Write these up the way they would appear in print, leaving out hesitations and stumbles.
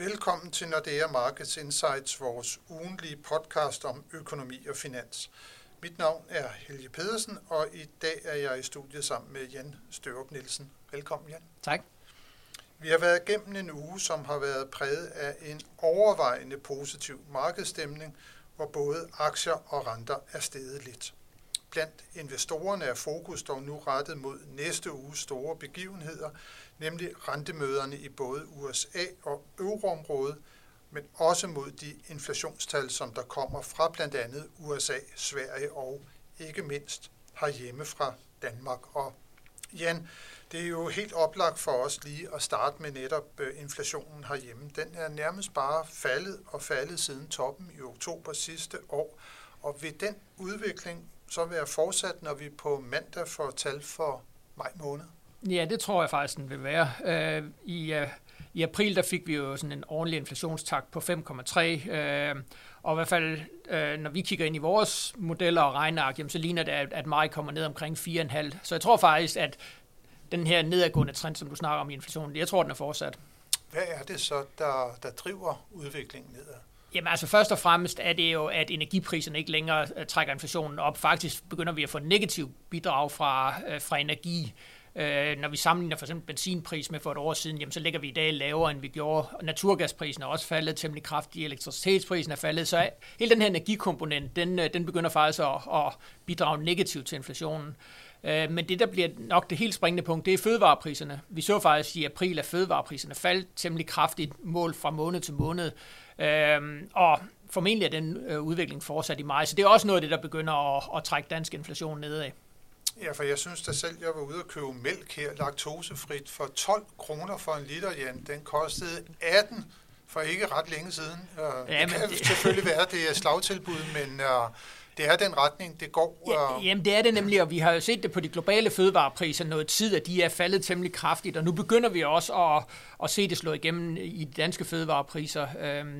Velkommen til Nordea Markets Insights, vores ugentlige podcast om økonomi og finans. Mit navn er Helge Pedersen, og i dag er jeg i studiet sammen med Jan Størup-Nielsen. Velkommen, Jan. Tak. Vi har været igennem en uge, som har været præget af en overvejende positiv markedsstemning, hvor både aktier og renter er steget lidt. Blandt investorerne er fokus dog nu rettet mod næste uges store begivenheder, nemlig rentemøderne i både USA og euroområdet, men også mod de inflationstal, som der kommer fra blandt andet USA, Sverige og ikke mindst herhjemme fra Danmark. Og Jan, det er jo helt oplagt for os lige at starte med netop inflationen herhjemme. Den er nærmest bare faldet siden toppen i oktober sidste år, og ved den udvikling så vil jeg fortsat, når vi på mandag får tal for maj måned? Ja, det tror jeg faktisk, den vil være. I april der fik vi jo sådan en årlig inflationstakt på 5,3, og i hvert fald, når vi kigger ind i vores modeller og regneark, så ligner det, at maj kommer ned omkring 4,5. Så jeg tror faktisk, at den her nedadgående trend, som du snakker om i inflationen, jeg tror, den er fortsat. Hvad er det så, der driver udviklingen nedad? Jamen altså først og fremmest er det jo, at energipriserne ikke længere trækker inflationen op. Faktisk begynder vi at få negativt bidrag fra energi. Når vi sammenligner for eksempel benzinpris med for et år siden, så ligger vi i dag lavere, end vi gjorde. Naturgasprisen er også faldet temmelig kraftigt, elektricitetsprisen er faldet. Så hele den her energikomponent, den begynder faktisk at bidrage negativt til inflationen. Men det, der bliver nok det helt springende punkt, det er fødevarepriserne. Vi så faktisk i april, at fødevarepriserne faldt temmelig kraftigt målt fra måned til måned. Og formentlig er den udvikling fortsat i maj, så det er også noget af det, der begynder at trække dansk inflation nedad. Ja, for jeg synes da selv, jeg var ude at købe mælk her, laktosefrit, for 12 kroner for en liter, Jan. Den kostede 18 for ikke ret længe siden. Det kan selvfølgelig være, det er slagtilbud, men det er den retning, det går. Jamen det er det nemlig, og vi har jo set det på de globale fødevarepriser noget tid, at de er faldet temmelig kraftigt, og nu begynder vi også at se det slå igennem i de danske fødevarepriser.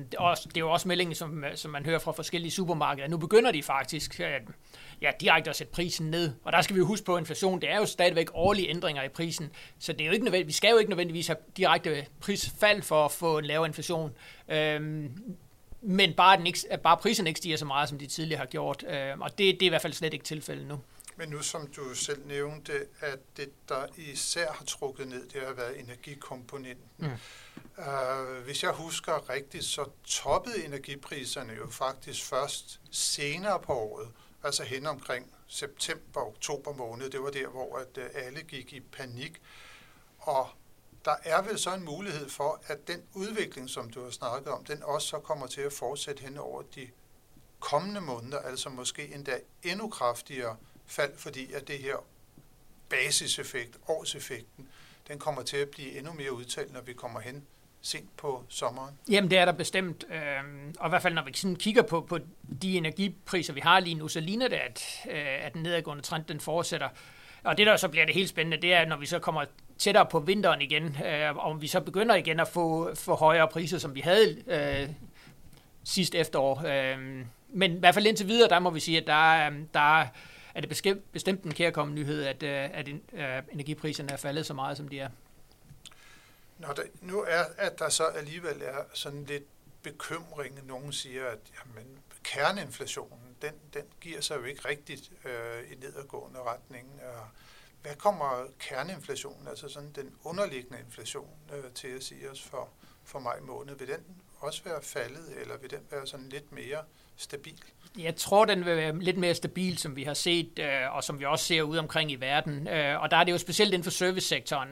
Det er jo også meldingen, som man hører fra forskellige supermarkeder. Nu begynder de faktisk direkte at sætte prisen ned, og der skal vi jo huske på, at inflation, det er jo stadigvæk årlige ændringer i prisen, så det er jo ikke nødvendigt, vi skal jo ikke nødvendigvis have direkte prisfald for at få en lavere inflation. Men bare prisen ikke stiger så meget, som de tidligere har gjort, og det er i hvert fald slet ikke tilfældet nu. Men nu, som du selv nævnte, at det, der især har trukket ned, det har været energikomponenten. Hvis jeg husker rigtigt, så toppede energipriserne jo faktisk først senere på året, altså hen omkring september, oktober måned. Det var der, hvor at alle gik i panik, og der er vel så en mulighed for, at den udvikling, som du har snakket om, den også så kommer til at fortsætte hen over de kommende måneder, altså måske endda endnu kraftigere fald, fordi at det her basiseffekt, årseffekten, den kommer til at blive endnu mere udtalt, når vi kommer hen sent på sommeren. Jamen det er der bestemt, og i hvert fald når vi sådan kigger på de energipriser, vi har lige nu, så ligner det, at den nedadgående trend, den fortsætter. Og det, der så bliver det helt spændende, det er, når vi så kommer tættere på vinteren igen, om vi så begynder igen at få højere priser, som vi havde sidste efterår. Men i hvert fald indtil videre, der må vi sige, at der er det bestemt en kærkommende nyhed, at energipriserne er faldet så meget, som de er. Nu er at der så alligevel er sådan lidt bekymring. Nogen siger, at jamen, kerneinflationen, den giver sig jo ikke rigtigt i nedadgående retning. Hvad kommer kerneinflationen, altså sådan den underliggende inflation, til at sige os for maj måned? Vil den også være faldet, eller vil den være sådan lidt mere stabil? Jeg tror, den vil være lidt mere stabil, som vi har set, og som vi også ser ude omkring i verden. Og der er det jo specielt inden for servicesektoren,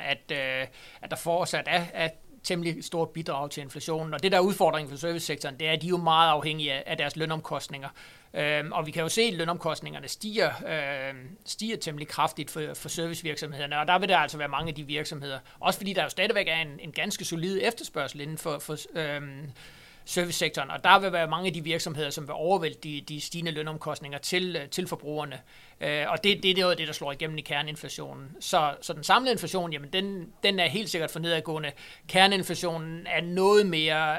at der fortsat er temmelig stort bidrag til inflationen. Og det, der er udfordringen for servicesektoren, det er, at de er jo meget afhængige af deres lønomkostninger. Og vi kan jo se, at lønomkostningerne stiger temmelig kraftigt for servicevirksomhederne, og der vil der altså være mange af de virksomheder. Også fordi der jo stadigvæk er en ganske solid efterspørgsel inden for servicesektoren, og der vil være mange af de virksomheder, som vil overvælte de stigende lønomkostninger til forbrugerne. Og det er noget af det, der slår igennem i kerneinflationen. Så den samlede inflation, jamen den er helt sikkert for nedadgående. Kerneinflationen er noget mere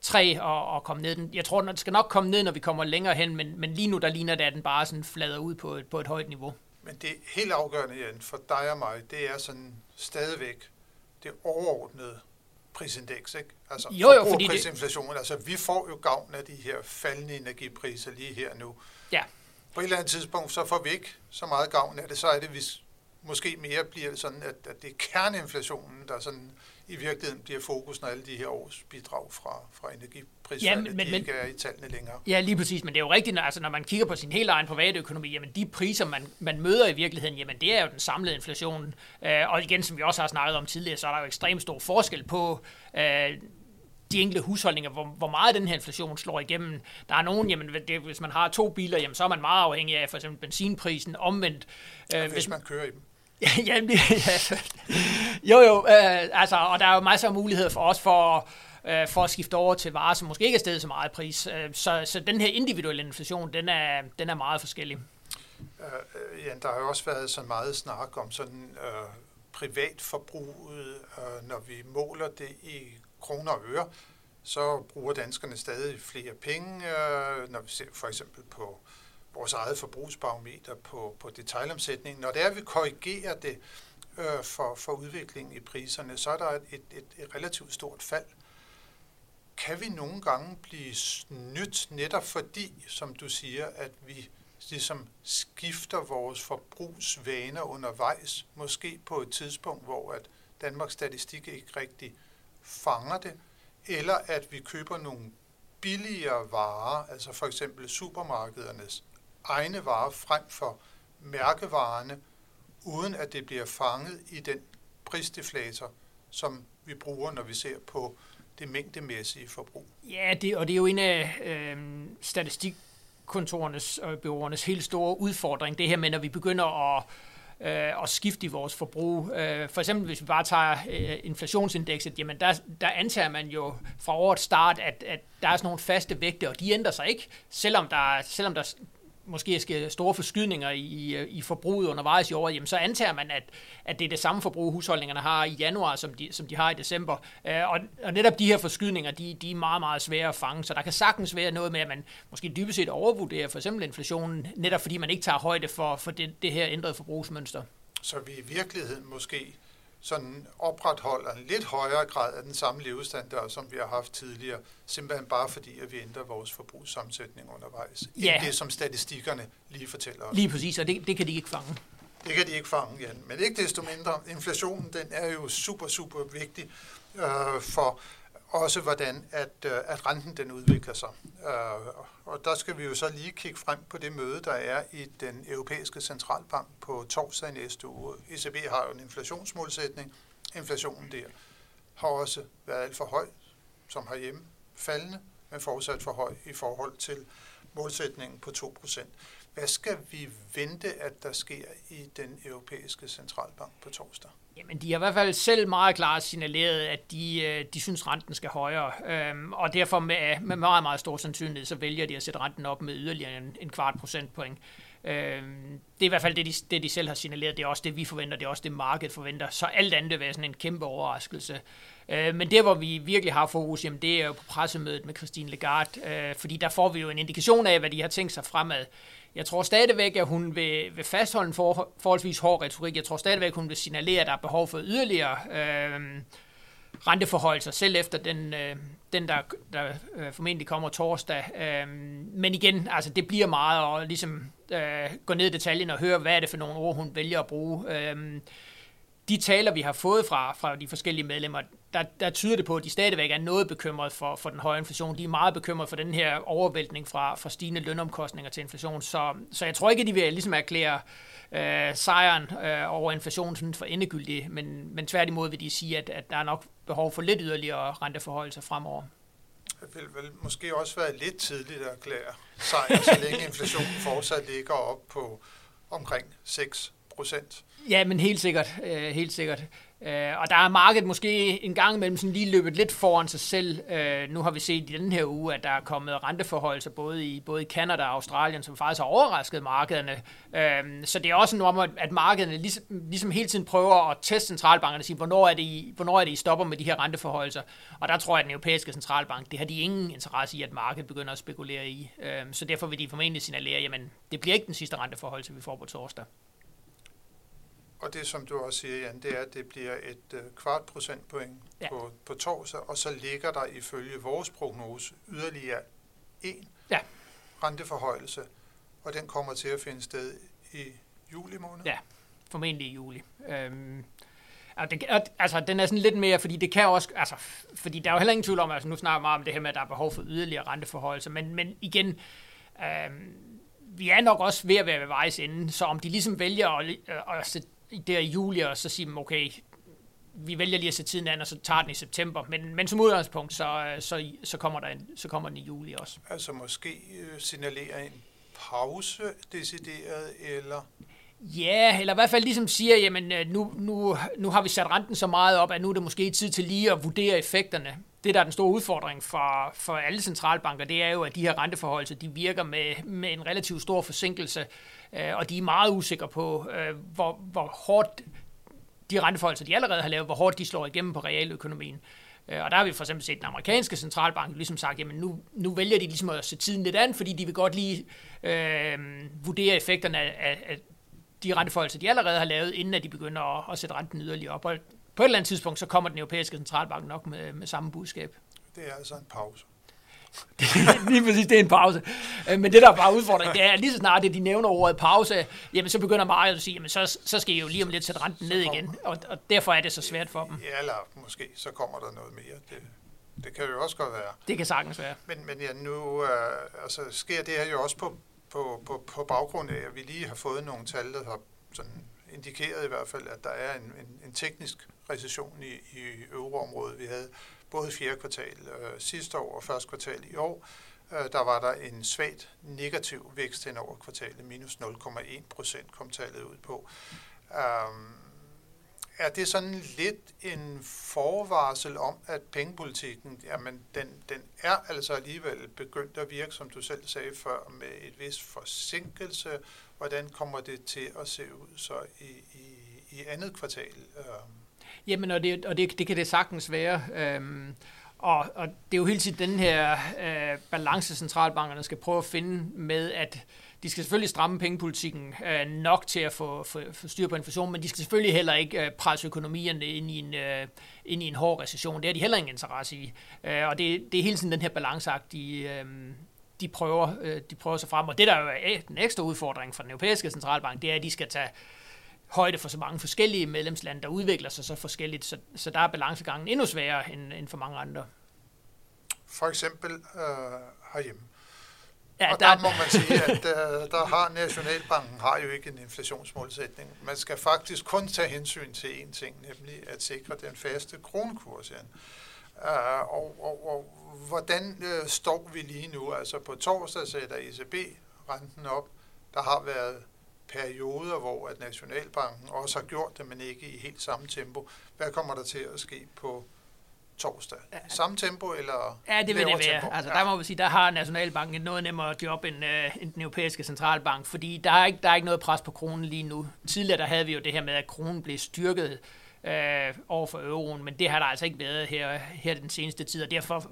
træ at komme ned. Jeg tror, den skal nok komme ned, når vi kommer længere hen, men lige nu, der ligner det, at den bare sådan flader ud på et højt niveau. Men det er helt afgørende, Jan, for dig og mig, det er sådan stadigvæk det overordnede prisindeks, ikke? Altså forbrugerprisinflationen. Altså vi får jo gavn af de her faldende energipriser lige her nu. Ja. På et eller andet tidspunkt, så får vi ikke så meget gavn af det, så er det, hvis måske mere bliver sådan, at det er kerneinflationen, der sådan i virkeligheden bliver fokus, når alle de her års bidrag fra energipriserne, ja, de ikke er i tallene længere. Ja, lige præcis, men det er jo rigtigt, altså, når man kigger på sin helt egen private økonomi, jamen de priser, man møder i virkeligheden, jamen det er jo den samlede inflation. Og igen, som vi også har snakket om tidligere, så er der jo ekstremt stor forskel på de enkelte husholdninger, hvor meget den her inflation slår igennem. Der er nogen, jamen, hvis man har 2 biler, jamen, så er man meget afhængig af for eksempel benzinprisen, omvendt. Hvis man kører i dem. Jamen, altså, og der er jo masser af muligheder for os for at skifte over til varer, som måske ikke er steget så meget pris. Så den her individuelle inflation, den er meget forskellig. Ja, der har jo også været så meget snak om sådan privatforbruget, når vi måler det i kroner og øre, så bruger danskerne stadig flere penge, når vi ser for eksempel på vores eget forbrugsbarometer på detailomsætningen. Når det er, vi korrigerer det for udviklingen i priserne, så er der et relativt stort fald. Kan vi nogle gange blive snydt, netop fordi, som du siger, at vi ligesom skifter vores forbrugsvaner undervejs, måske på et tidspunkt, hvor at Danmarks Statistik ikke rigtig fanger det, eller at vi køber nogle billigere varer, altså for eksempel supermarkedernes egne varer frem for mærkevarerne, uden at det bliver fanget i den prisdeflator, som vi bruger, når vi ser på det mængdemæssige forbrug. Ja, og det er jo en af statistikkontorernes og byråernes helt store udfordring, det her med, når vi begynder at skifte i vores forbrug. For eksempel, hvis vi bare tager inflationsindekset, jamen der antager man jo fra årets start, at der er sådan nogle faste vægte, og de ændrer sig ikke, selvom der måske sker store forskydninger i forbruget undervejs i året, jamen så antager man, at det er det samme forbrug, husholdningerne har i januar, som de har i december. Og netop de her forskydninger, de er meget, meget svære at fange, så der kan sagtens være noget med, at man måske dybest set overvurderer for eksempel inflationen, netop fordi man ikke tager højde for det her ændrede forbrugsmønster. Så vi i virkeligheden måske sådan opretholder en lidt højere grad af den samme levestandard, som vi har haft tidligere, simpelthen bare fordi, at vi ændrer vores forbrugssammensætning undervejs. Ja. End det, som statistikkerne lige fortæller os. Lige præcis, og det kan de ikke fange. Det kan de ikke fange, Jan. Men ikke desto mindre, inflationen, den er jo super, super vigtig for også, hvordan at renten den udvikler sig. Og der skal vi jo så lige kigge frem på det møde, der er i den europæiske centralbank på torsdag næste uge. ECB har jo en inflationsmålsætning. Inflationen der har også været alt for høj, som herhjemme, faldende, men fortsat for høj i forhold til målsætningen på 2%. Hvad skal vi vente, at der sker i den europæiske centralbank på torsdag? Jamen, de har i hvert fald selv meget klart signaleret, at de synes, renten skal højere. Og derfor med meget, meget stor sandsynlighed, så vælger de at sætte renten op med yderligere en 0,25 procentpoint. Det er i hvert fald det, de selv har signaleret. Det er også det, vi forventer. Det er også det, markedet forventer. Så alt andet vil være sådan en kæmpe overraskelse. Men det, hvor vi virkelig har fokus, jamen, det er jo på pressemødet med Christine Lagarde. Fordi der får vi jo en indikation af, hvad de har tænkt sig fremad. Jeg tror stadigvæk, at hun vil fastholde en forholdsvis hård retorik. Jeg tror stadigvæk, at hun vil signalere, at der er behov for yderligere renteforhøjelser, selv efter den der formentlig kommer torsdag. Men igen, altså, det bliver meget at ligesom, gå ned i detaljen og høre, hvad er det for nogle ord, hun vælger at bruge. De taler, vi har fået fra de forskellige medlemmer, der tyder det på, at de stadigvæk er noget bekymret for den høje inflation. De er meget bekymret for den her overvæltning fra stigende lønomkostninger til inflation. Så jeg tror ikke, at de vil ligesom erklære sejren over inflationen for endegyldig, men tværtimod vil de sige, at der er nok behov for lidt yderligere renteforhøjelser fremover. Det ville vel måske også være lidt tidligt at erklære sejren, så længe inflationen fortsat ligger op på omkring 6%. Ja, men helt sikkert. Og der er markedet måske en gang imellem sådan lige løbet lidt foran sig selv. Nu har vi set i den her uge, at der er kommet renteforhøjelser både i Canada og Australien, som faktisk har overrasket markederne. Så det er også noget om, at markederne ligesom hele tiden prøver at teste centralbankerne og sige, hvornår er det, I stopper med de her renteforhøjelser. Og der tror jeg, at den europæiske centralbank, det har de ingen interesse i, at markedet begynder at spekulere i. Så derfor vil de formentlig signalere, jamen det bliver ikke den sidste renteforhøjelse, vi får på torsdag. Og det, som du også siger, Jan, det er, at det bliver et kvart procentpoint på torsdag, og så ligger der ifølge vores prognose yderligere en renteforhøjelse, og den kommer til at finde sted i juli måned. Ja, formentlig i juli. Altså, den er sådan lidt mere, fordi det kan også, altså, fordi der er jo heller ingen tvivl om, altså nu snakker vi meget om det her med, at der er behov for yderligere renteforhøjelser, men igen, vi er nok også ved at være ved vejs ende, så om de ligesom vælger at sætte der i juli, og så siger okay, vi vælger lige at sætte tiden an, og så tager den i september, men som udgangspunkt, så kommer den i juli også. Altså måske signalere en pause decideret, eller... Ja, eller i hvert fald ligesom siger, jamen nu har vi sat renten så meget op, at nu er det måske tid til lige at vurdere effekterne. Det, der er den store udfordring for alle centralbanker, det er jo, at de her renteforholdelser, de virker med en relativt stor forsinkelse, og de er meget usikre på, hvor hårdt de renteforholdelser, de allerede har lavet, hvor hårdt de slår igennem på realøkonomien. Og der har vi for eksempel set den amerikanske centralbank ligesom sagt, jamen nu vælger de ligesom at sætte tiden lidt an, fordi de vil godt lige vurdere effekterne af de renteforholdelser, de allerede har lavet, inden at de begynder at sætte renten yderligere op. Og på et eller andet tidspunkt, så kommer den europæiske centralbank nok med samme budskab. Det er altså en pause. Lige præcis, det er en pause. Men det, der er bare udfordringen, det er, lige så snart det, de nævner ordet pause, jamen så begynder Mario at sige, jamen så skal I jo lige om lidt sætte renten ned igen, og derfor er det så svært for dem. Ja, eller måske så kommer der noget mere. Det kan jo også godt være. Det kan sagtens være. Men ja, nu sker det her jo også på baggrund af, at vi lige har fået nogle tal, der har sådan indikeret i hvert fald, at der er en teknisk recession i euroområdet. Vi havde både fjerde kvartal sidste år og første kvartal i år. Der var der en svagt negativ vækst hen over kvartalet, minus 0,1% kom tallet ud på. Er det sådan lidt en forvarsel om, at pengepolitikken, jamen den er altså alligevel begyndt at virke, som du selv sagde før, med et vis forsinkelse? Hvordan kommer det til at se ud så i andet kvartal? Jamen, og det kan det sagtens være. Og det er jo hele tiden den her balance, centralbankerne skal prøve at finde med, at de skal selvfølgelig stramme pengepolitikken nok til at få styr på inflationen, men de skal selvfølgelig heller ikke presse økonomierne ind i en hård recession. Det har de heller ingen interesse i. Og det er hele tiden den her balanceagt, de prøver sig frem. Og det, der jo er den ekstra udfordring for den europæiske centralbank, det er, at de skal tage højde for så mange forskellige medlemslande, der udvikler sig så forskelligt, så der er balancegangen endnu sværere end for mange andre. For eksempel herhjemme. Ja, og der må man sige, at Nationalbanken har jo ikke en inflationsmålsætning. Man skal faktisk kun tage hensyn til én ting, nemlig at sikre den faste kronekurs. Og hvordan står vi lige nu? Altså på torsdag sætter ECB renten op. Der har været perioder, hvor at Nationalbanken også har gjort det, men ikke i helt samme tempo. Hvad kommer der til at ske på torsdag? Samme tempo eller ja, det vil det være. Altså, der må vi sige, der har Nationalbanken noget nemmere job end den europæiske centralbank, fordi der er ikke noget pres på kronen lige nu. Tidligere der havde vi jo det her med, at kronen blev styrket over for euroen, men det har der altså ikke været her den seneste tid, og derfor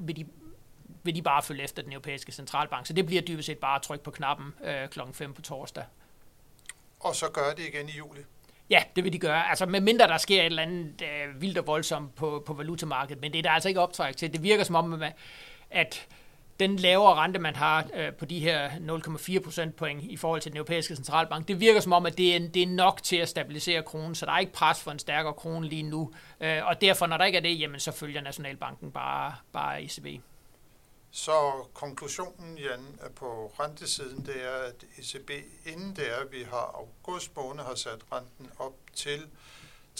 vil de bare følge efter den europæiske centralbank. Så det bliver dybest set bare tryk på knappen klokken 5 på torsdag. Og så gør det igen i juli? Ja, det vil de gøre. Altså medmindre der sker et eller andet vildt og voldsomt på valutamarkedet, men det er der altså ikke optræk til. Det virker som om, at den lavere rente, man har på de her 0,4% point i forhold til den europæiske centralbank, det virker som om, at det er nok til at stabilisere kronen, så der er ikke pres for en stærkere krone lige nu. Og derfor, når der ikke er det, jamen så følger Nationalbanken bare ECB. Så konklusionen, Jan, er på rentesiden, det er, at ECB inden det er, vi har august måned, har sat renten op til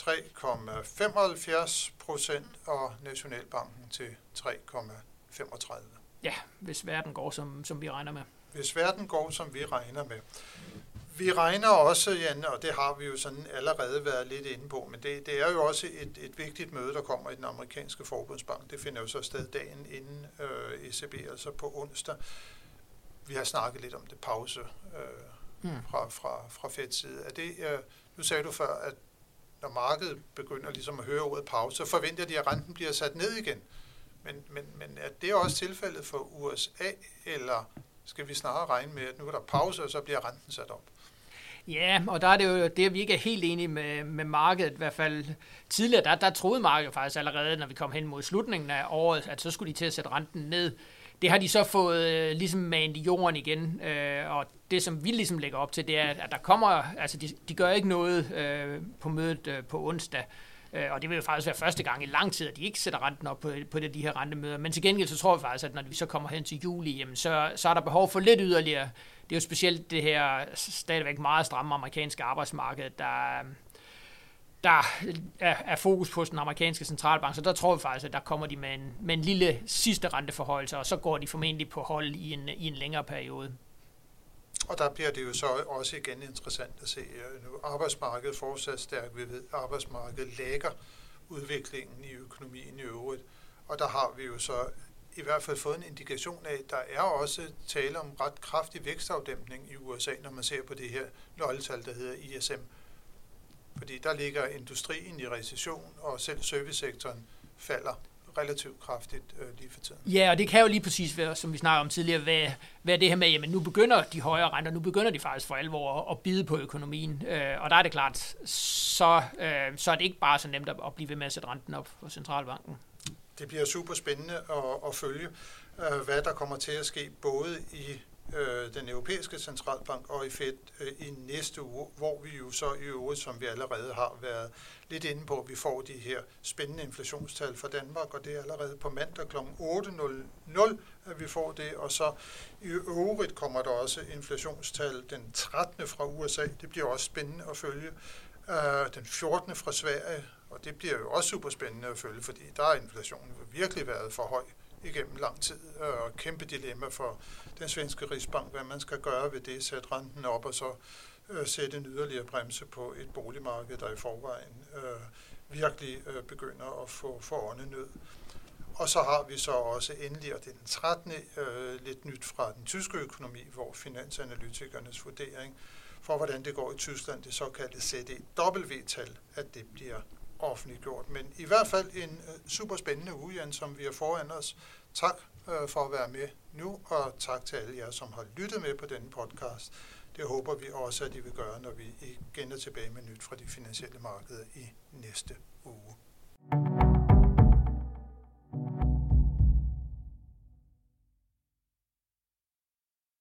3,75% og Nationalbanken til 3,35%. Ja, hvis verden går, som vi regner med. Hvis verden går, som vi regner med. Vi regner også, Jan, og det har vi jo sådan allerede været lidt inde på, men det er jo også et vigtigt møde, der kommer i den amerikanske forbundsbank. Det finder jo så sted dagen inden ECB, altså på onsdag. Vi har snakket lidt om det pause fra Feds side. Nu sagde du før, at når markedet begynder ligesom at høre ordet pause, så forventer de, at renten bliver sat ned igen. Men er det også tilfældet for USA, eller skal vi snarere regne med, at nu er der pause, og så bliver renten sat op? Ja, og der er det jo det, vi ikke er helt enige med markedet, i hvert fald tidligere. Der troede markedet faktisk allerede, når vi kom hen mod slutningen af året, at så skulle de til at sætte renten ned. Det har de så fået ligesom mand i jorden igen, og det, som vi ligesom lægger op til, det er, at der kommer, altså de gør ikke noget på mødet på onsdag, og det vil jo faktisk være første gang i lang tid, at de ikke sætter renten op på de her rentemøder. Men til gengæld så tror jeg faktisk, at når vi så kommer hen til juli, jamen, så er der behov for lidt yderligere. Det er jo specielt det her stadigvæk meget stramme amerikanske arbejdsmarked, der er fokus på den amerikanske centralbank, så der tror vi faktisk, at der kommer de med en lille sidste renteforhøjelse, og så går de formentlig på hold i en længere periode. Og der bliver det jo så også igen interessant at se. Arbejdsmarkedet fortsat stærkt, vi ved, arbejdsmarkedet lægger udviklingen i økonomien i øvrigt, og der har vi jo så i hvert fald fået en indikation af, at der er også tale om ret kraftig vækstafdæmpning i USA, når man ser på det her nøgletal, der hedder ISM. Fordi der ligger industrien i recession, og selv servicesektoren falder relativt kraftigt lige for tiden. Ja, og det kan jo lige præcis være, som vi snakkede om tidligere, hvad det her med, jamen nu begynder de højere renter, nu begynder de faktisk for alvor at bide på økonomien. Og der er det klart, så er det ikke bare så nemt at blive ved med at sætte renten op for centralbanken. Det bliver super spændende at følge, hvad der kommer til at ske både i den europæiske centralbank og i Fed i næste uge, hvor vi jo så i øvrigt, som vi allerede har været lidt inde på, vi får de her spændende inflationstal fra Danmark, og det er allerede på mandag kl. 8.00, at vi får det, og så i øvrigt kommer der også inflationstal den 13. fra USA, det bliver også spændende at følge, den 14. fra Sverige, og det bliver jo også super spændende at følge, fordi der har inflationen virkelig været for høj igennem lang tid, og kæmpe dilemma for den svenske Rigsbank, hvad man skal gøre ved det, sætte renten op og så sætte en yderligere bremse på et boligmarked, der i forvejen virkelig begynder at få åndenød. Og så har vi så også endelig, og det er den 13. lidt nyt fra den tyske økonomi, hvor finansanalytikernes vurdering for, hvordan det går i Tyskland, det såkaldte CDW-tal, at det bliver offentliggjort. Men i hvert fald en super spændende uge, Jan, som vi har foran os. Tak for at være med nu, og tak til alle jer, som har lyttet med på denne podcast. Det håber vi også, at I vil gøre, når vi igen er tilbage med nyt fra de finansielle markeder i næste uge.